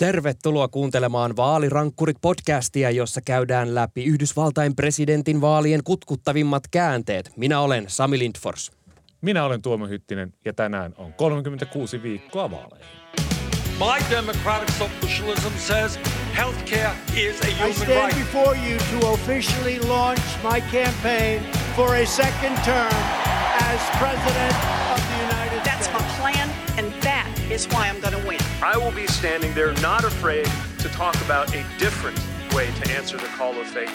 Tervetuloa kuuntelemaan Vaalirankkurit-podcastia, jossa käydään läpi Yhdysvaltain presidentin vaalien kutkuttavimmat käänteet. Minä olen Sami Lindfors. Minä olen Tuomo Hyttinen ja tänään on 36 viikkoa vaaleihin. My democratic socialism says healthcare is a human right. I stand before you to officially launch my campaign for a second term as president of the United States. That's my plan and that is why I'm going to win. I will be standing there, not afraid to talk about a different way to answer the call of faith.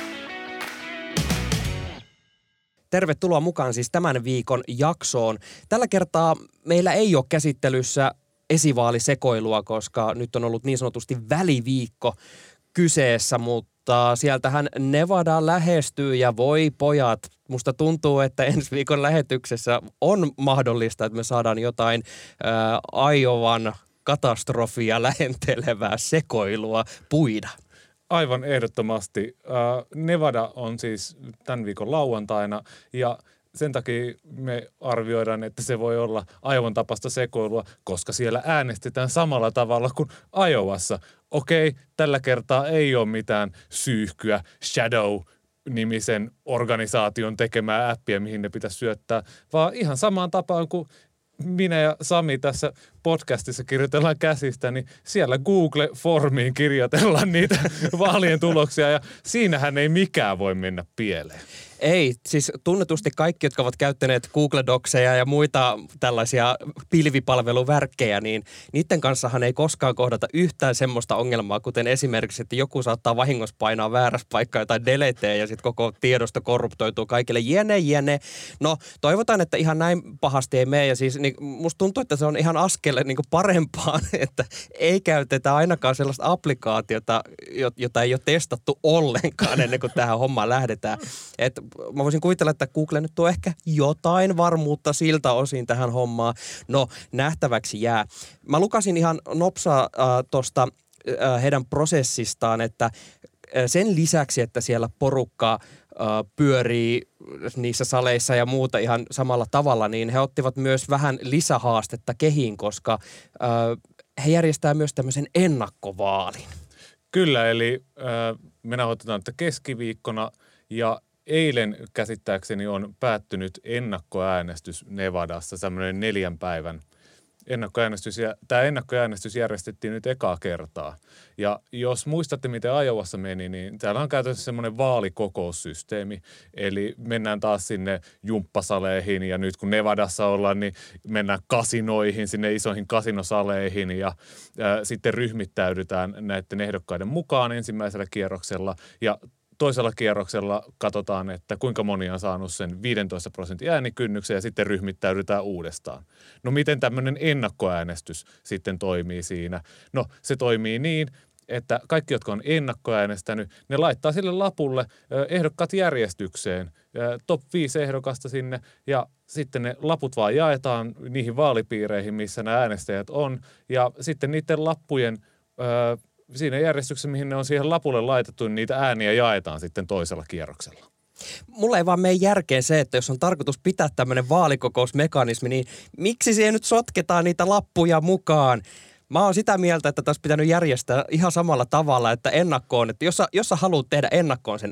Tervetuloa mukaan siis tämän viikon jaksoon. Tällä kertaa meillä ei ole käsittelyssä esivaalisekoilua, koska nyt on ollut niin sanotusti väliviikko kyseessä, mutta sieltähän Nevada lähestyy ja voi pojat. Musta tuntuu, että ensi viikon lähetyksessä on mahdollista, että me saadaan jotain Iowan katastrofia lähentelevää sekoilua puida. Aivan ehdottomasti. Nevada on siis tämän viikon lauantaina ja sen takia me arvioidaan, että se voi olla Iowan tapasta sekoilua, koska siellä äänestetään samalla tavalla kuin Iowassa. Okei, tällä kertaa ei ole mitään syyhkyä Shadow-nimisen organisaation tekemää appia, mihin ne pitäisi syöttää, vaan ihan samaan tapaan kuin minä ja Sami tässä podcastissa kirjoitellaan käsistä, niin siellä Google Formiin kirjoitellaan niitä vaalien tuloksia ja siinähän ei mikään voi mennä pieleen. Ei, siis tunnetusti kaikki, jotka ovat käyttäneet Google Docseja ja muita tällaisia pilvipalveluvärkkejä, niin niiden kanssahan ei koskaan kohdata yhtään semmoista ongelmaa, kuten esimerkiksi, että joku saattaa vahingossa painaa väärässä paikkaa jotain deleteä ja sitten koko tiedosto korruptoituu kaikille jene. No toivotaan, että ihan näin pahasti ei mene ja siis niin musta tuntuu, että se on ihan askel niin kuin parempaan, että ei käytetä ainakaan sellaista applikaatiota, jota ei ole testattu ollenkaan ennen kuin tähän hommaan lähdetään. Että mä voisin kuvitella, että Google nyt tuo ehkä jotain varmuutta siltä osin tähän hommaan. No, nähtäväksi jää. Mä lukasin ihan nopsaa tuosta heidän prosessistaan, että sen lisäksi, että siellä porukkaa pyörii niissä saleissa ja muuta ihan samalla tavalla, niin he ottivat myös vähän lisähaastetta kehiin, koska he järjestää myös tämmöisen ennakkovaalin. Kyllä, eli me nauhoitetaan nyt keskiviikkona ja eilen käsittääkseni on päättynyt ennakkoäänestys Nevadassa, tämmöinen 4 päivän ennakkoäänestys. Ja tämä ennakkoäänestys järjestettiin nyt ekaa kertaa. Ja jos muistatte, miten Iowassa meni, niin täällä on käytössä semmoinen vaalikokoussysteemi. Eli mennään taas sinne jumppasaleihin ja nyt kun Nevadassa ollaan, niin mennään kasinoihin, sinne isoihin kasinosaleihin ja sitten ryhmittäydytään näiden ehdokkaiden mukaan ensimmäisellä kierroksella ja toisella kierroksella katsotaan, että kuinka moni on saanut sen 15% äänikynnyksen ja sitten ryhmittäydytään uudestaan. No miten tämmöinen ennakkoäänestys sitten toimii siinä? No se toimii niin, että kaikki, jotka on ennakkoäänestänyt, ne laittaa sille lapulle ehdokkaat järjestykseen, top 5 ehdokasta sinne ja sitten ne laput vaan jaetaan niihin vaalipiireihin, missä nämä äänestäjät on ja sitten niiden lappujen siinä järjestyksessä, mihin ne on siihen lapulle laitettu, niin niitä ääniä jaetaan sitten toisella kierroksella. Mulla ei vaan mene järkeen se, että jos on tarkoitus pitää tämmöinen vaalikokousmekanismi, niin miksi siihen nyt sotketaan niitä lappuja mukaan? Mä oon sitä mieltä, että tässä pitänyt järjestää ihan samalla tavalla, että ennakkoon, että jos sä haluat tehdä ennakkoon sen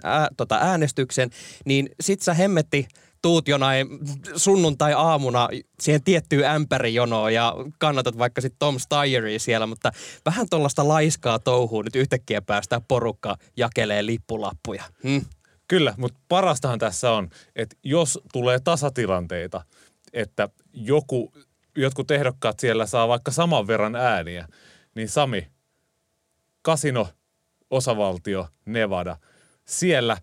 äänestyksen, niin sit sä hemmetti tuut jonain sunnuntai-aamuna siihen tiettyyn ämpärijonoon ja kannatat vaikka sitten Tom Steyeria siellä, mutta vähän tuollaista laiskaa touhuu nyt yhtäkkiä päästään porukka jakelee lippulappuja. Kyllä, mutta parastahan tässä on, että jos tulee tasatilanteita, että jotkut ehdokkaat siellä saa vaikka saman verran ääniä, niin Sami, kasino, osavaltio, Nevada, siellä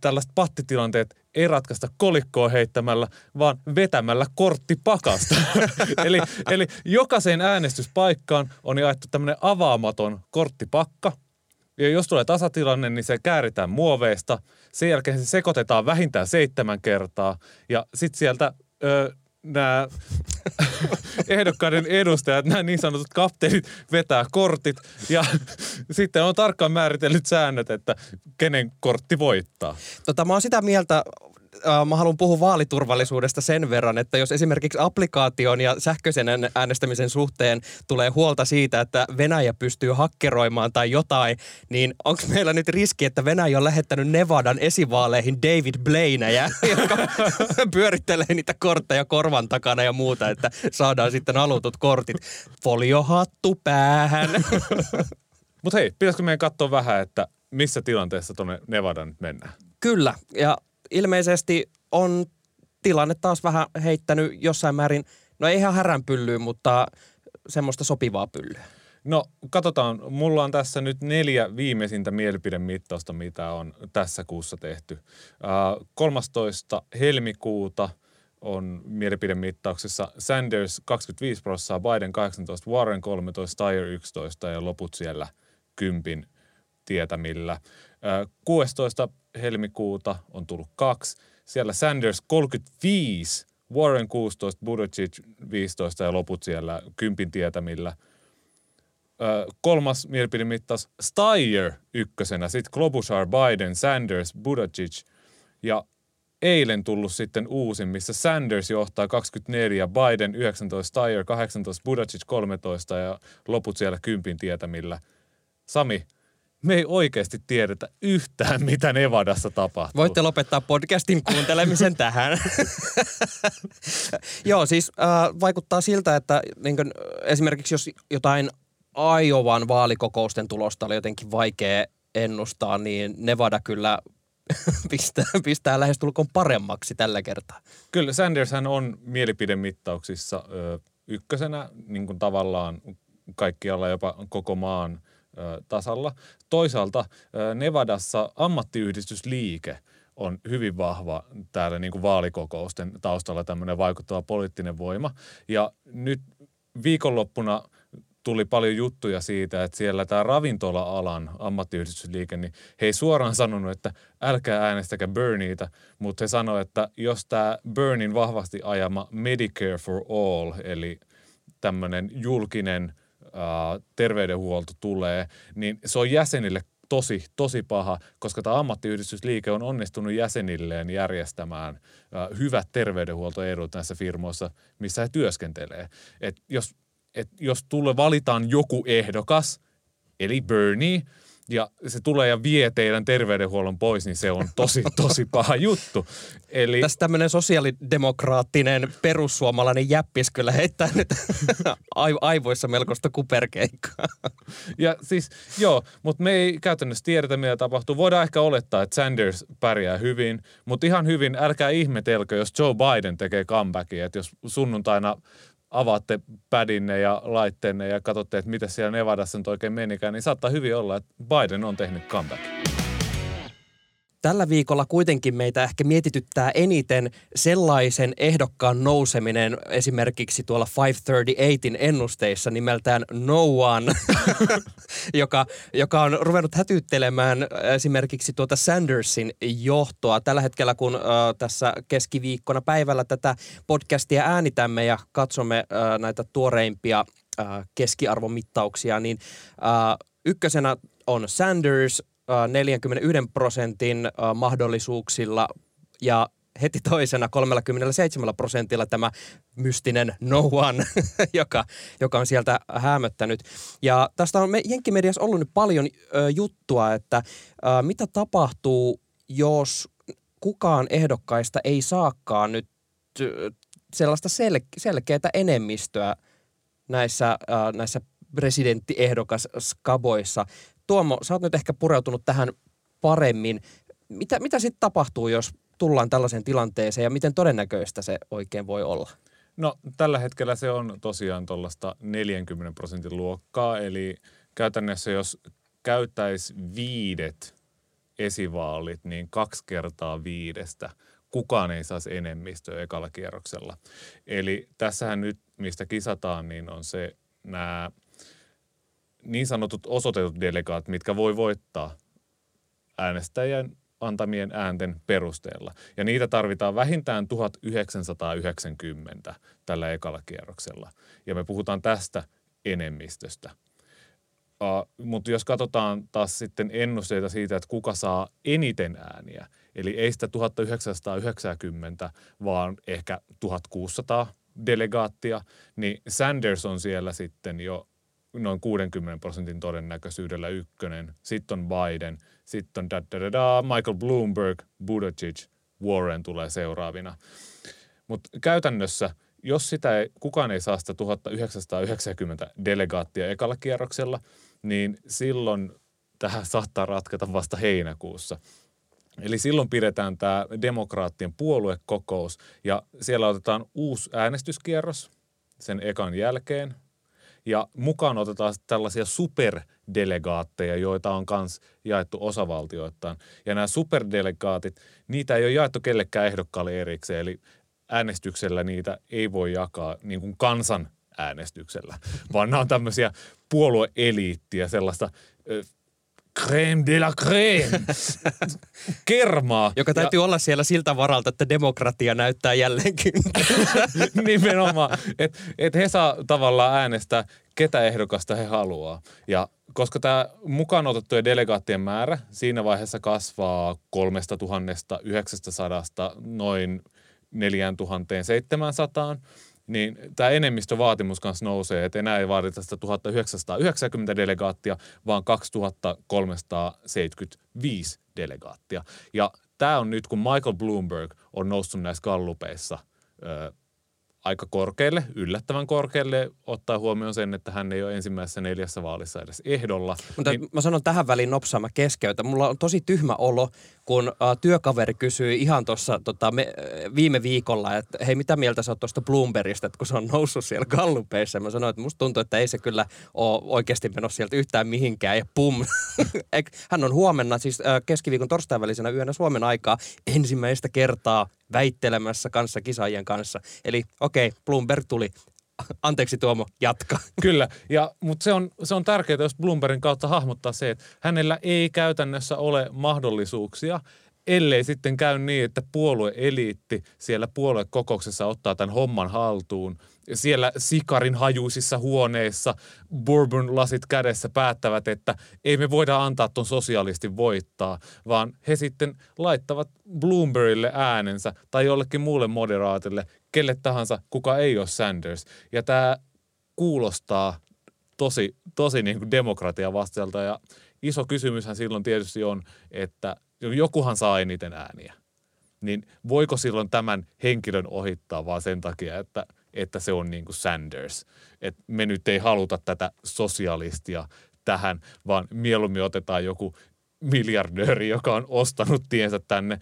tällaiset pattitilanteet ei ratkaista kolikkoa heittämällä, vaan vetämällä korttipakasta. eli jokaiseen äänestyspaikkaan on jaettu tämmöinen avaamaton korttipakka. Ja jos tulee tasatilanne, niin se kääritään muoveista. Sen jälkeen se sekoitetaan vähintään 7 kertaa. Ja sitten sieltä nämä ehdokkaiden edustajat, nämä niin sanotut kapteenit vetää kortit ja sitten on tarkkaan määritellyt säännöt, että kenen kortti voittaa. Mä oon sitä mieltä mä haluan puhua vaaliturvallisuudesta sen verran, että jos esimerkiksi applikaation ja sähköisen äänestämisen suhteen tulee huolta siitä, että Venäjä pystyy hakkeroimaan tai jotain, niin onko meillä nyt riski, että Venäjä on lähettänyt Nevadan esivaaleihin David Blainejä, jotka pyörittelee niitä kortteja korvan takana ja muuta, että saadaan sitten alutut kortit. Foliohattu päähän. Mutta hei, pitäisikö meidän katsoa vähän, että missä tilanteessa tuonne Nevadaan nyt mennään? Kyllä, ja ilmeisesti on tilanne taas vähän heittänyt jossain määrin, no ei ihan häränpyllyyn, mutta semmoista sopivaa pyllyä. No katsotaan, mulla on tässä nyt 4 viimeisintä mielipidemittausta, mitä on tässä kuussa tehty. 13. helmikuuta on mielipidemittauksessa Sanders 25%, Biden 18%, Warren 13%, Steyer 11% ja loput siellä 10 tietämillä. 16. helmikuuta on tullut 2. Siellä Sanders 35, Warren 16, Buttigieg 15 ja loput siellä 10 tietämillä. 3. mielipidemittaus Steyer 1, sitten Klobuchar, Biden, Sanders, Buttigieg ja eilen tullut sitten uusin, missä Sanders johtaa 24, Biden 19, Steyer 18, Buttigieg 13 ja loput siellä 10 tietämillä. Sami, me ei oikeasti tiedetä yhtään, mitä Nevadassa tapahtuu. Voitte lopettaa podcastin kuuntelemisen tähän. Joo, siis vaikuttaa siltä, että niin kun, esimerkiksi jos jotain Iowan vaalikokousten tulosta oli jotenkin vaikea ennustaa, niin Nevada kyllä pistää lähestulkoon paremmaksi tällä kertaa. Kyllä, Sandershän on mielipidemittauksissa ykkösenä niin kuin tavallaan kaikkialla jopa koko maan tasalla. Toisaalta Nevadassa ammattiyhdistysliike on hyvin vahva täällä niin kuin vaalikokousten taustalla tämmöinen vaikuttava poliittinen voima. Ja nyt viikonloppuna tuli paljon juttuja siitä, että siellä tämä ravintola-alan ammattiyhdistysliike, niin he ei suoraan sanonut, että älkää äänestäkää Bernieta, mutta he sanoivat, että jos tämä Bernin vahvasti ajama Medicare for all, eli tämmöinen julkinen terveydenhuolto tulee, niin se on jäsenille tosi, tosi paha, koska tämä ammattiyhdistysliike on onnistunut jäsenilleen järjestämään hyvät terveydenhuoltoedut näissä firmoissa, missä he työskentelee. Jos valitaan joku ehdokas, eli Bernie, ja se tulee ja vie teidän terveydenhuollon pois, niin se on tosi, tosi paha juttu. Eli tässä tämmöinen sosiaalidemokraattinen perussuomalainen jäppis kyllä heittää nyt aivoissa melkoista kuperkeikkaa. Ja siis joo, mutta me ei käytännössä tiedetä, mitä tapahtuu. Voidaan ehkä olettaa, että Sanders pärjää hyvin, mutta ihan hyvin älkää ihmetelkö, jos Joe Biden tekee comebackia, että jos sunnuntaina avaatte pädinne ja laitteenne ja katsotte, että mitä siellä Nevadassa nyt oikein menikään, niin saattaa hyvin olla, että Biden on tehnyt comeback. Tällä viikolla kuitenkin meitä ehkä mietityttää eniten sellaisen ehdokkaan nouseminen esimerkiksi tuolla FiveThirtyEightin ennusteissa nimeltään No One, joka on ruvennut hätyyttelemään esimerkiksi tuota Sandersin johtoa. Tällä hetkellä, kun tässä keskiviikkona päivällä tätä podcastia äänitämme ja katsomme näitä tuoreimpia keskiarvomittauksia, niin ykkösenä on Sanders 41% mahdollisuuksilla ja heti toisena 37% tämä mystinen No One, joka on sieltä häämöttänyt. Ja tästä on Jenkkimediassa ollut nyt paljon juttua, että mitä tapahtuu, jos kukaan ehdokkaista ei saakaan nyt sellaista selkeätä enemmistöä näissä presidenttiehdokasskaboissa. Tuomo, sä oot nyt ehkä pureutunut tähän paremmin. Mitä sitten tapahtuu, jos tullaan tällaiseen tilanteeseen ja miten todennäköistä se oikein voi olla? No tällä hetkellä se on tosiaan tuollaista 40% luokkaa, eli käytännössä jos käyttäisi 5 esivaalit, niin 2 kertaa 5 kukaan ei saisi enemmistöä ekalla kierroksella. Eli tässähän nyt, mistä kisataan, niin on se nämä niin sanotut osoitetut delegaat, mitkä voi voittaa äänestäjän antamien äänten perusteella. Ja niitä tarvitaan vähintään 1990 tällä ekalla kierroksella. Ja me puhutaan tästä enemmistöstä. Mutta jos katsotaan taas sitten ennusteita siitä, että kuka saa eniten ääniä, eli ei sitä 1990, vaan ehkä 1600 delegaattia, niin Sanders on siellä sitten jo noin 60% todennäköisyydellä ykkönen, sitten on Biden, sitten on Michael Bloomberg, Buttigieg, Warren tulee seuraavina. Mutta käytännössä, jos sitä kukaan ei saa sitä 1990 delegaattia ekalla kierroksella, niin silloin tähän saattaa ratketa vasta heinäkuussa. Eli silloin pidetään tämä demokraattien puoluekokous ja siellä otetaan uusi äänestyskierros sen ekan jälkeen. Ja mukaan otetaan tällaisia superdelegaatteja, joita on myös jaettu osavaltioittain. Ja nämä superdelegaatit, niitä ei ole jaettu kellekään ehdokkaalle erikseen, eli äänestyksellä niitä ei voi jakaa niin kuin kansan äänestyksellä, vaan nämä on tämmöisiä puolueeliittiä, sellaista crème de la crème, kermaa. Joka täytyy olla siellä siltä varalta, että demokratia näyttää jälleenkin. Nimenomaan, että he saa tavallaan äänestää, ketä ehdokasta he haluaa. Ja koska tämä mukaan otettujen delegaattien määrä siinä vaiheessa kasvaa 3,900 noin 4,700, niin tämä enemmistövaatimus kanssa nousee, että enää ei vaadita sitä 1990 delegaattia, vaan 2375 delegaattia. Ja tämä on nyt, kun Michael Bloomberg on noussut näissä gallupeissa aika korkealle, yllättävän korkealle, ottaa huomioon sen, että hän ei ole ensimmäisessä 4 vaalissa edes ehdolla. Mutta niin, mä sanon tähän väliin nopsaa, mä keskeytän. Mulla on tosi tyhmä olo, kun työkaveri kysyi ihan tuossa viime viikolla, että hei, mitä mieltä sä oot tuosta Bloombergista, että kun se on noussut siellä gallupeissa. Mä sanoin, että musta tuntuu, että ei se kyllä ole oikeasti menossa sieltä yhtään mihinkään ja pum. Hän on huomenna, siis keskiviikon torstain välisenä yönä Suomen aikaa ensimmäistä kertaa väittelemässä kanssakisaajien kanssa. Eli okei, Bloomberg tuli. Anteeksi Tuomo, jatka. Kyllä, mutta se on tärkeää, jos Bloombergin kautta hahmottaa se, että hänellä ei käytännössä ole mahdollisuuksia, ellei sitten käy niin, että puolueeliitti siellä puoluekokouksessa ottaa tämän homman haltuun. Siellä sikarin hajuisissa huoneissa bourbon-lasit kädessä päättävät, että ei me voida antaa ton sosialistin voittaa, vaan he sitten laittavat Bloombergille äänensä tai jollekin muulle moderaatille, kelle tahansa, kuka ei ole Sanders. Ja tämä kuulostaa tosi, tosi niin kuin demokratia vastelta ja iso kysymyshän silloin tietysti on, että jokuhan saa eniten ääniä, niin voiko silloin tämän henkilön ohittaa vaan sen takia, että se on niin kuin Sanders. Että me nyt ei haluta tätä sosialistia tähän, vaan mieluummin otetaan joku miljardööri, joka on ostanut tiensä tänne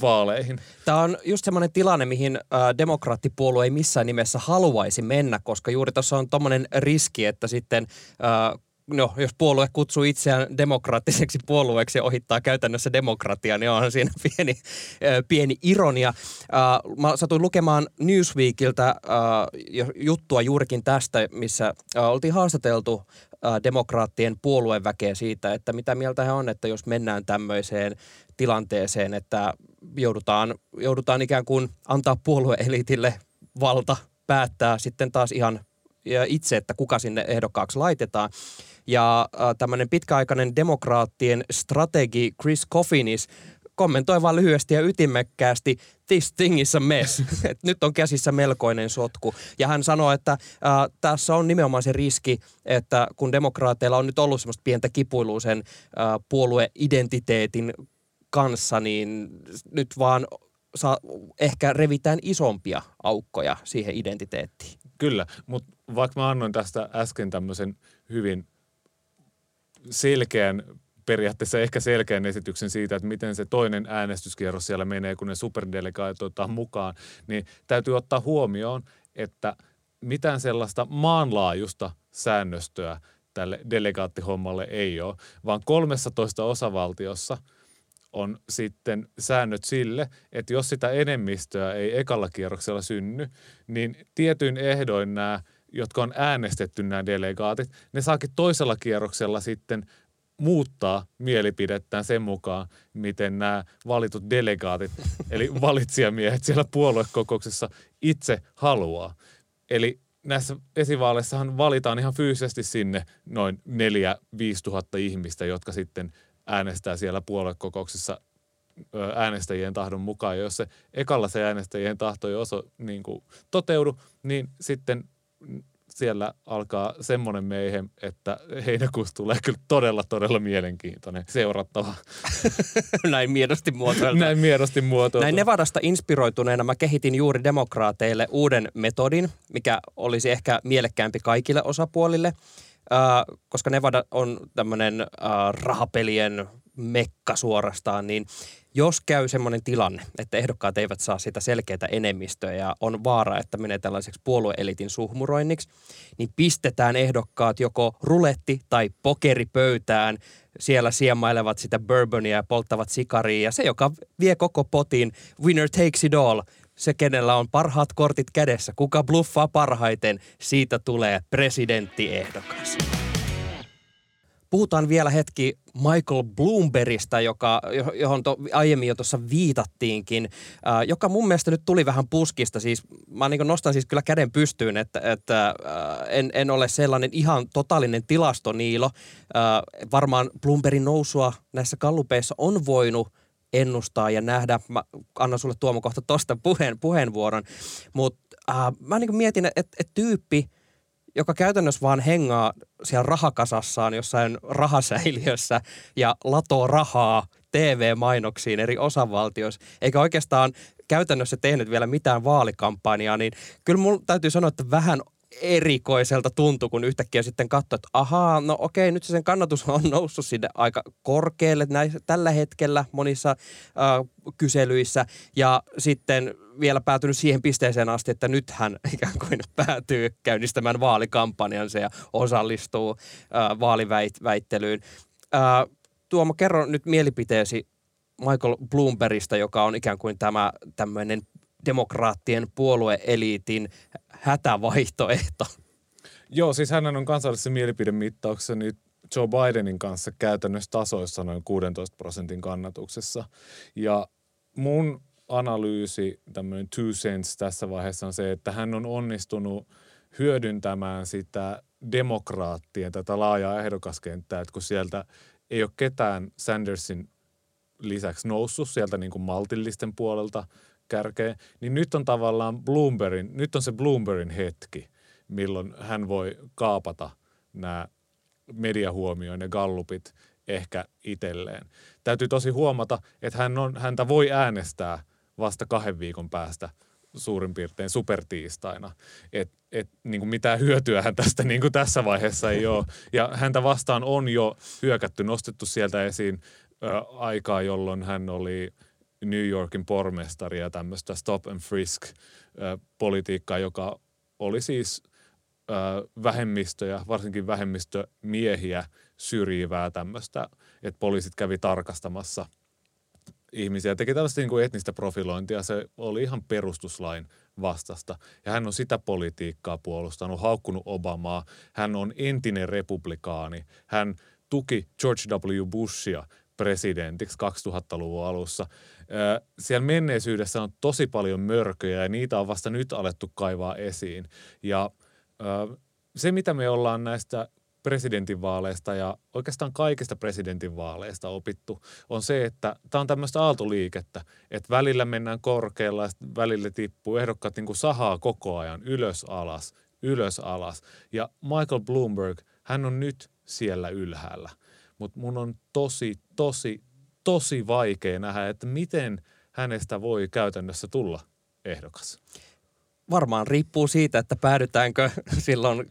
vaaleihin. Tämä on just semmoinen tilanne, mihin demokraattipuolue ei missään nimessä haluaisi mennä, koska juuri tuossa on tommoinen riski, että sitten jos puolue kutsuu itseään demokraattiseksi puolueeksi ja ohittaa käytännössä demokratiaa, niin onhan siinä pieni ironia. Mä satuin lukemaan Newsweekiltä juttua juurikin tästä, missä oltiin haastateltu demokraattien puolueväkeä siitä, että mitä mieltä he on, että jos mennään tämmöiseen tilanteeseen, että joudutaan ikään kuin antaa puolueeliitille valta päättää sitten taas ihan itse, että kuka sinne ehdokkaaksi laitetaan. Ja tämmöinen pitkäaikainen demokraattien strategi Chris Coffinis kommentoi vaan lyhyesti ja ytimekkäästi, this thing is a mess. Nyt on käsissä melkoinen sotku. Ja hän sanoi, että tässä on nimenomaan se riski, että kun demokraateilla on nyt ollut semmoista pientä kipuilua sen puolueidentiteetin kanssa, niin nyt vaan ehkä revitään isompia aukkoja siihen identiteettiin. Kyllä, mutta vaikka mä annoin tästä äsken tämmöisen hyvin selkeän, periaatteessa ehkä selkeän esityksen siitä, että miten se toinen äänestyskierros siellä menee, kun ne superdelegaat otetaan mukaan, niin täytyy ottaa huomioon, että mitään sellaista maanlaajuista säännöstöä tälle delegaattihommalle ei ole, vaan 13 osavaltiossa on sitten säännöt sille, että jos sitä enemmistöä ei ekalla kierroksella synny, niin tietyin ehdoin nämä, jotka on äänestetty nämä delegaatit, ne saakin toisella kierroksella sitten muuttaa mielipidettään sen mukaan, miten nämä valitut delegaatit, eli valitsijamiehet siellä puoluekokouksessa itse haluaa. Eli näissä esivaaleissahan valitaan ihan fyysisesti sinne noin 4-5 tuhatta ihmistä, jotka sitten äänestää siellä puoluekokouksessa äänestäjien tahdon mukaan. Ja jos se ekalla se äänestäjien tahto ei niin kuin toteudu, niin sitten siellä alkaa semmoinen meihem, että heinäkuussa tulee kyllä todella mielenkiintoinen seurattava. Näin miedosti muotoilta. Näin miedosti muotoilta. Näin Nevadasta inspiroituneena mä kehitin juuri demokraateille uuden metodin, mikä olisi ehkä mielekkäämpi kaikille osapuolille, koska Nevada on tämmöinen rahapelien mekka suorastaan, niin jos käy semmoinen tilanne, että ehdokkaat eivät saa sitä selkeätä enemmistöä ja on vaara, että menee tällaiseksi puolueelitin suhmuroinniksi, niin pistetään ehdokkaat joko ruletti- tai pokeripöytään. Siellä siemailevat sitä bourbonia ja polttavat sikaria. Ja se, joka vie koko potin, winner takes it all. Se, kenellä on parhaat kortit kädessä, kuka bluffaa parhaiten, siitä tulee presidenttiehdokas. Puhutaan vielä hetki Michael Bloombergista, johon aiemmin jo tuossa viitattiinkin, joka mun mielestä nyt tuli vähän puskista. Siis, mä niin nostan siis kyllä käden pystyyn, että en ole sellainen ihan totaalinen tilastoniilo. Varmaan Bloombergin nousua näissä gallupeissa on voinut ennustaa ja nähdä. Mä annan sulle Tuomo kohta tuosta puheenvuoron. Mutta mä niin mietin, että tyyppi, joka käytännössä vaan hengaa siellä rahakasassaan jossain rahasäiliössä ja latoo rahaa TV-mainoksiin eri osavaltioissa, eikä oikeastaan käytännössä tehnyt vielä mitään vaalikampanjaa, niin kyllä mun täytyy sanoa, että vähän erikoiselta tuntui, kun yhtäkkiä sitten katsoi, että ahaa, no okei, nyt se sen kannatus on noussut sinne aika korkealle tällä hetkellä monissa kyselyissä ja sitten vielä päätynyt siihen pisteeseen asti, että nyt hän ikään kuin päätyy käynnistämään vaalikampanjansa ja osallistuu vaaliväittelyyn. Tuomo, kerro nyt mielipiteesi Michael Bloombergista, joka on ikään kuin tämä tämmöinen demokraattien puolueeliitin hätävaihtoehto. Joo, siis hän on kansallisessa mielipidemittauksessa nyt Joe Bidenin kanssa käytännössä tasoissa noin 16% kannatuksessa. Ja mun analyysi, tämmöinen two cents tässä vaiheessa on se, että hän on onnistunut hyödyntämään sitä demokraattien, tätä laajaa ehdokaskenttää, että kun sieltä ei ole ketään Sandersin lisäksi noussut sieltä niin kuin maltillisten puolelta kärkeen, niin nyt on tavallaan Bloombergin hetki, milloin hän voi kaapata nämä mediahuomioon ja gallupit ehkä itselleen. Täytyy tosi huomata, että häntä voi äänestää vasta 2 viikon päästä suurin piirtein supertiistaina. Niin mitään hyötyähän tästä niin kuin tässä vaiheessa ei ole. Ja häntä vastaan on jo hyökätty, nostettu sieltä esiin aikaa, jolloin hän oli New Yorkin pormestari ja tämmöistä stop and frisk politiikkaa, joka oli siis vähemmistöjä, varsinkin vähemmistömiehiä syrjivää tämmöistä, että poliisit kävi tarkastamassa ihmisiä. Teki tällaista niin kuin etnistä profilointia, se oli ihan perustuslain vastasta. Ja hän on sitä politiikkaa puolustanut, haukkunut Obamaa, hän on entinen republikaani, hän tuki George W. Bushia presidentiksi 2000-luvun alussa. Siellä menneisyydessä on tosi paljon mörköjä ja niitä on vasta nyt alettu kaivaa esiin. Ja se, mitä me ollaan näistä presidentinvaaleista ja oikeastaan kaikista presidentinvaaleista opittu, on se, että tämä on tämmöistä aaltoliikettä, että välillä mennään korkealla ja välillä tippuu ehdokkaat niin kuin sahaa koko ajan ylös, alas. Ja Michael Bloomberg, hän on nyt siellä ylhäällä. Mutta mun on tosi vaikea nähdä, että miten hänestä voi käytännössä tulla ehdokas. Varmaan riippuu siitä, että päädytäänkö silloin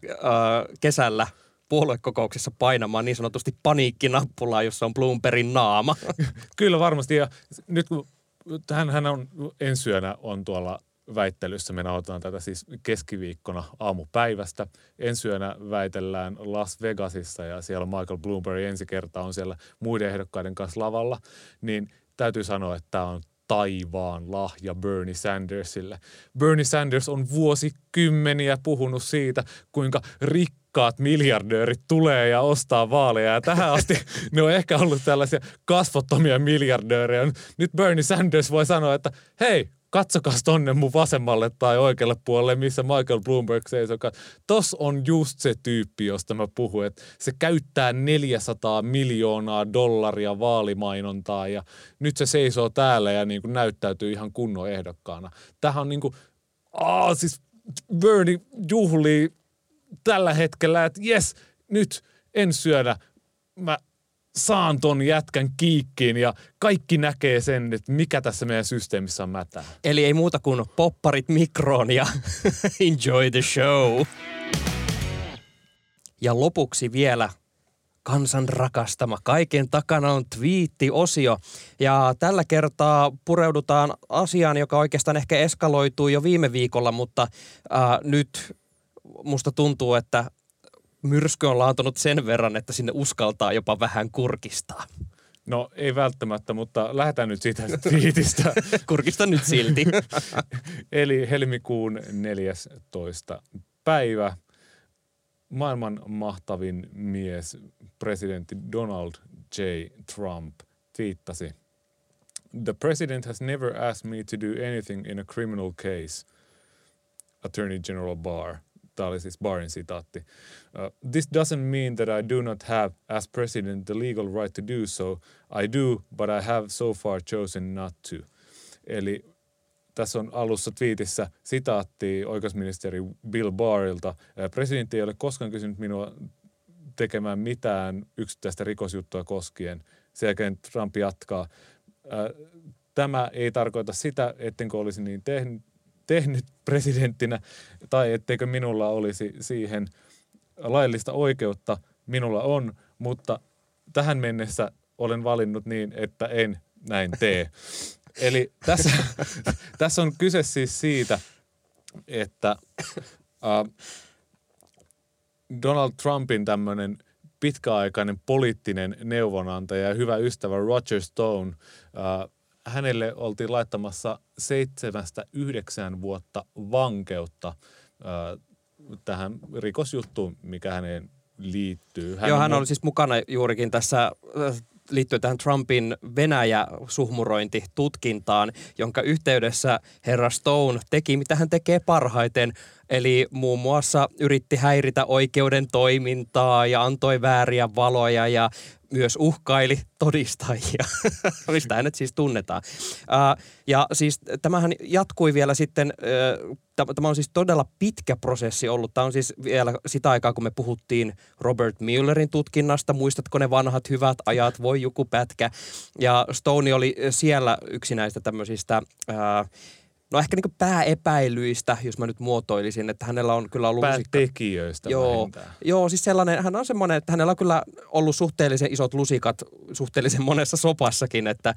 kesällä puoluekokouksessa painamaan niin sanotusti paniikkinappulaa, jossa on Bloombergin naama. Kyllä varmasti. Ja nyt kun hän on ensi yönä on tuolla väittelyssä, me nautetaan tätä siis keskiviikkona aamupäivästä. Ensi yönä väitellään Las Vegasissa ja siellä Michael Bloomberg ensi kertaa on siellä muiden ehdokkaiden kanssa lavalla. Niin täytyy sanoa, että tämä on taivaan lahja Bernie Sandersille. Bernie Sanders on vuosikymmeniä puhunut siitä, kuinka rikkaat miljardöörit tulee ja ostaa vaaleja. Ja tähän asti ne on ehkä ollut tällaisia kasvottomia miljardöörejä. Nyt Bernie Sanders voi sanoa, että hei, katsokaas tonne mun vasemmalle tai oikealle puolelle, missä Michael Bloomberg seisoo. Tos on just se tyyppi, josta mä puhun, että se käyttää $400 miljoonaa vaalimainontaa ja nyt se seisoo täällä ja niin kuin näyttäytyy ihan kunnon ehdokkaana. Tämähän on niin kuin, siis Bernie juhlii tällä hetkellä, että jes, nyt en syödä, mä saan ton jätkän kiikkiin ja kaikki näkee sen, että mikä tässä meidän systeemissä on mätää. Eli ei muuta kuin popparit mikroon ja enjoy the show. Ja lopuksi vielä kansan rakastama. Kaiken takana on twiittiosio. Ja tällä kertaa pureudutaan asiaan, joka oikeastaan ehkä eskaloitui jo viime viikolla, mutta nyt musta tuntuu, että myrsky on laantunut sen verran, että sinne uskaltaa jopa vähän kurkistaa. No ei välttämättä, mutta lähdetään nyt siitä twiitistä. Kurkista nyt silti. Eli helmikuun 14. päivä. Maailman mahtavin mies, presidentti Donald J. Trump, twiittasi: "The president has never asked me to do anything in a criminal case, Attorney General Barr." Tämä oli siis Barrin sitaatti. "This doesn't mean that I do not have, as president, the legal right to do so. I do, but I have so far chosen not to." Eli tässä on alussa twiitissä sitaatti oikeusministeri Bill Barrilta. "Presidentti ei ole koskaan kysynyt minua tekemään mitään yksittäistä rikosjuttua koskien." Sen jälkeen Trump jatkaa: "Tämä ei tarkoita sitä, ettenkö olisi niin tehnyt presidenttinä tai etteikö minulla olisi siihen laillista oikeutta. Minulla on, mutta tähän mennessä olen valinnut niin, että en näin tee." Eli tässä on kyse siis siitä, että Donald Trumpin tämmöinen pitkäaikainen poliittinen neuvonantaja ja hyvä ystävä Roger Stone, hänelle oltiin laittamassa 7-9 vuotta vankeutta tähän rikosjuttuun, mikä häneen liittyy. Hän oli siis mukana juurikin tässä liittyen tähän Trumpin Venäjä-suhmurointitutkintaan, jonka yhteydessä herra Stone teki, mitä hän tekee parhaiten. Eli muun muassa yritti häiritä oikeuden toimintaa ja antoi vääriä valoja ja myös uhkaili todistajia, mistä hänet siis tunnetaan. Ja siis tämähän jatkui vielä sitten, tämä on siis todella pitkä prosessi ollut. Tämä on siis vielä sitä aikaa, kun me puhuttiin Robert Muellerin tutkinnasta. Muistatko ne vanhat hyvät ajat, voi joku pätkä. Ja Stone oli siellä yksi näistä tämmöisistä no ehkä niin kuin pääepäilyistä, jos mä nyt muotoilisin, että hänellä on kyllä ollut... Päätekijöistä vähintään. Joo, siis sellainen, hän on semmoinen, että hänellä on kyllä ollut suhteellisen isot lusikat suhteellisen monessa sopassakin, että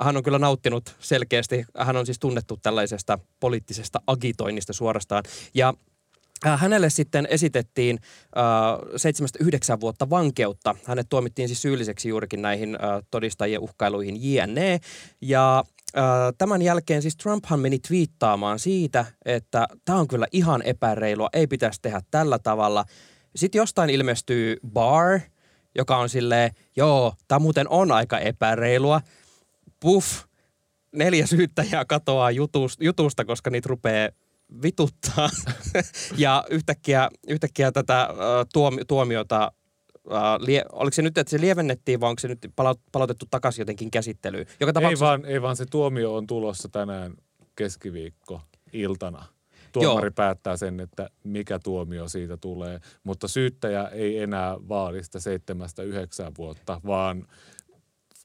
hän on kyllä nauttinut selkeästi, hän on siis tunnettu tällaisesta poliittisesta agitoinnista suorastaan. Ja hänelle sitten esitettiin 7-9 vuotta vankeutta. Hänet tuomittiin siis syylliseksi juurikin näihin todistajien uhkailuihin jne. Ja tämän jälkeen siis Trumphan meni twiittaamaan siitä, että tämä on kyllä ihan epäreilua, ei pitäisi tehdä tällä tavalla. Sitten jostain ilmestyy Barr, joka on silleen, joo, tämä muuten on aika epäreilua. Puff, 4 syyttäjää katoaa jutusta, koska niitä rupeaa vituttaa. Ja yhtäkkiä tätä tuomiota... oliko se nyt, että se lievennettiin vai onko se nyt palautettu takaisin jotenkin käsittelyyn? Joka tapauksessa... ei vaan se tuomio on tulossa tänään keskiviikkoiltana. Tuomari päättää sen, että mikä tuomio siitä tulee, mutta syyttäjä ei enää vaadi sitä 7-9 vuotta, vaan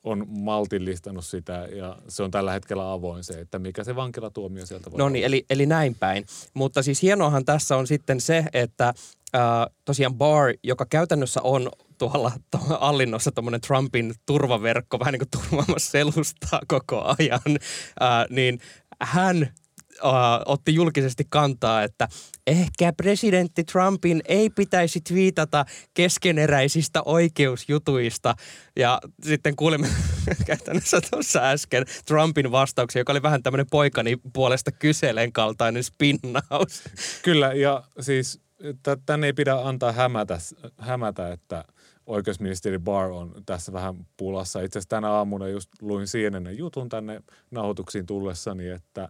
on maltillistanut sitä ja se on tällä hetkellä avoin se, että mikä se vankilatuomio sieltä voi olla. No niin, eli näin päin. Mutta siis hienoahan tässä on sitten se, että tosiaan Barr, joka käytännössä on tuolla allinnossa tuommoinen Trumpin turvaverkko, vähän niin kuin turvaamassa selustaa koko ajan, niin hän otti julkisesti kantaa, että ehkä presidentti Trumpin ei pitäisi twiitata keskeneräisistä oikeusjutuista. Ja sitten kuulimme käytännössä tuossa äsken Trumpin vastauksia, joka oli vähän tämmöinen poikani puolesta kyselen kaltainen spinnaus. Kyllä, ja siis Tän ei pidä antaa hämätä, että oikeusministeri Barr on tässä vähän pulassa. Itse asiassa tänä aamuna just luin CNN jutun tänne nauhoituksiin tullessani, että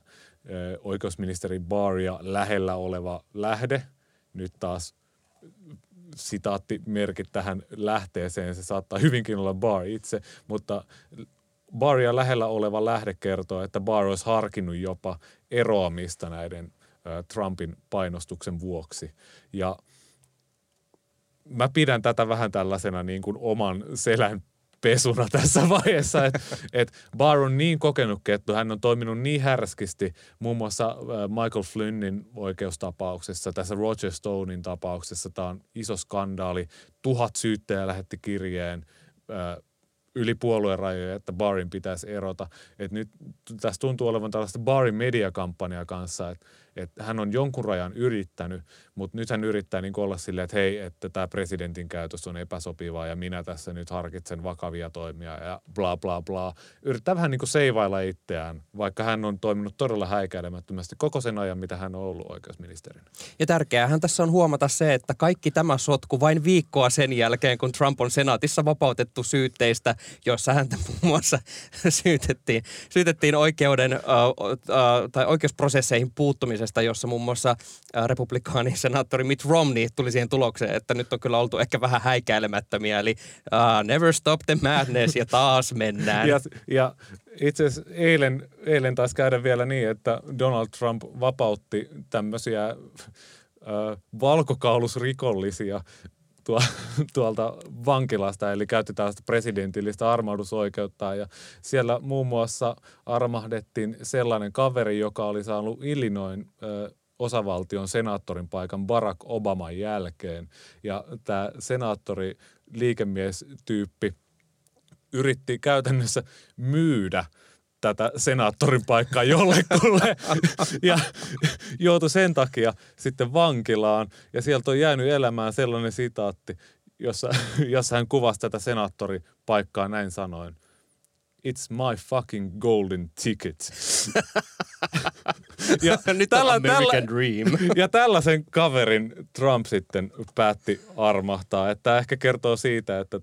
oikeusministeri Barria lähellä oleva lähde, nyt taas sitaattimerkit tähän lähteeseen, se saattaa hyvinkin olla Barr itse, mutta Barria lähellä oleva lähde kertoo, että Barr olisi harkinnut jopa eroamista näiden Trumpin painostuksen vuoksi. Ja mä pidän tätä vähän tällaisena niin kuin oman selän pesuna tässä vaiheessa, että Barr on niin kokenut kettu, hän on toiminut niin härskisti, muun muassa Michael Flynnin oikeustapauksessa, tässä Roger Stonein tapauksessa, tämä on iso skandaali, 1000 syyttäjää lähetti kirjeen yli puolueen rajoja, että Barrin pitäisi erota. Et nyt tässä tuntuu olevan tällaista Barrin mediakampanjaa kanssa, että hän on jonkun rajan yrittänyt, mutta nyt hän yrittää niin olla silleen, että hei, että tämä presidentin käytös on epäsopivaa ja minä tässä nyt harkitsen vakavia toimia ja bla bla bla. Yrittää vähän niin kuin seivailla itseään, vaikka hän on toiminut todella häikäilemättömästi koko sen ajan, mitä hän on ollut oikeusministerinä. Ja tärkeäähän tässä on huomata se, että kaikki tämä sotku vain viikkoa sen jälkeen, kun Trump on senaatissa vapautettu syytteistä, jossa häntä muun muassa syytettiin oikeusprosesseihin puuttumisesta, jossa muun muassa republikaanisenaattori Mitt Romney tuli siihen tulokseen, että nyt on kyllä oltu ehkä vähän häikäilemättömiä, eli never stop the madness ja taas mennään. Ja itse asiassa eilen taisi käydä vielä niin, että Donald Trump vapautti tämmöisiä valkokaulusrikollisia tuolta vankilasta, eli käytti tällaista presidentillistä armahdusoikeuttaan, ja siellä muun muassa armahdettiin sellainen kaveri, joka oli saanut Illinoisin osavaltion senaattorin paikan Barack Obaman jälkeen, ja tämä senaattori liikemiestyyppi yritti käytännössä myydä tätä senaattorin paikkaa jollekulle ja joutui sen takia sitten vankilaan. Ja sieltä on jäänyt elämään sellainen sitaatti, jossa hän kuvasi tätä senaattorin paikkaa näin sanoen. It's my fucking golden ticket. Ja nyt American dream. Ja tällaisen kaverin Trump sitten päätti armahtaa. Että ehkä kertoo siitä, että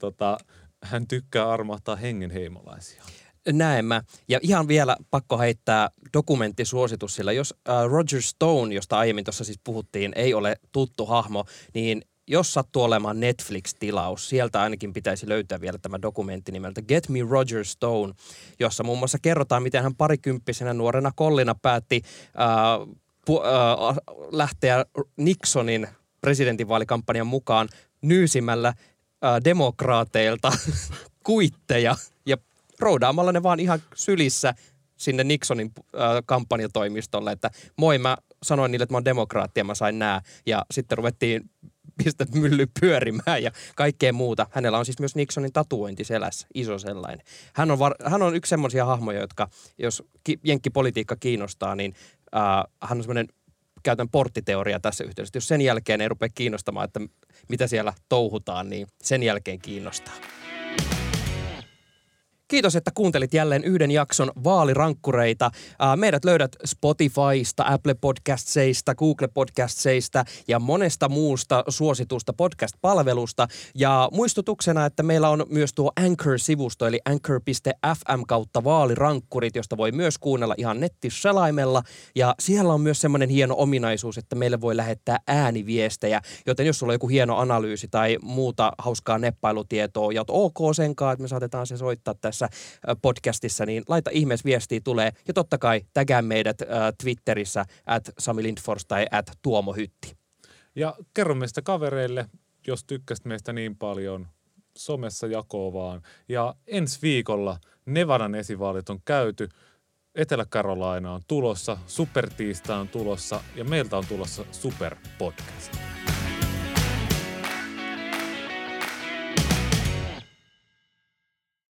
hän tykkää armahtaa hengenheimolaisia. Näin mä. Ja ihan vielä pakko heittää dokumenttisuositus, sillä jos Roger Stone, josta aiemmin tuossa siis puhuttiin, ei ole tuttu hahmo, niin jos sattuu olemaan Netflix-tilaus, sieltä ainakin pitäisi löytää vielä tämä dokumentti nimeltä Get Me Roger Stone, jossa muun muassa kerrotaan, miten hän parikymppisenä nuorena kollina päätti lähteä Nixonin presidentinvaalikampanjan mukaan nyysimällä demokraateilta kuitteja ja roudaamalla ne vaan ihan sylissä sinne Nixonin kampanjatoimistolle, että moi, mä sanoin niille, että mä oon demokraatti ja mä sain nää. Ja sitten ruvettiin pistä mylly pyörimään ja kaikkea muuta. Hänellä on siis myös Nixonin tatuointi selässä, iso sellainen. Hän on yksi semmoisia hahmoja, jotka, jos jenkkipolitiikka kiinnostaa, niin hän on semmoinen, käytän porttiteoriaa tässä yhteydessä. Jos sen jälkeen ei rupea kiinnostamaan, että mitä siellä touhutaan, niin sen jälkeen kiinnostaa. Kiitos, että kuuntelit jälleen yhden jakson vaalirankkureita. Meidät löydät Spotifysta, Apple Podcastseista, Google Podcastseista ja monesta muusta suositusta podcast-palvelusta. Ja muistutuksena, että meillä on myös tuo Anchor-sivusto, eli anchor.fm/vaalirankkurit, josta voi myös kuunnella ihan nettiselaimella. Ja siellä on myös semmoinen hieno ominaisuus, että meille voi lähettää ääniviestejä. Joten jos sulla on joku hieno analyysi tai muuta hauskaa neppailutietoa ja oot ok senkaan, että me saatetaan se soittaa tässä podcastissa, niin laita ihmeessä viestiä tulee. Ja totta kai tägää meidät Twitterissä @SamiLindfors tai @TuomoHytti. Ja kerro meistä kavereille, jos tykkäsit meistä niin paljon, somessa jakoo vaan. Ja ensi viikolla Nevadan esivaalit on käyty, Etelä-Karolaina on tulossa, Supertiista on tulossa ja meiltä on tulossa Superpodcast.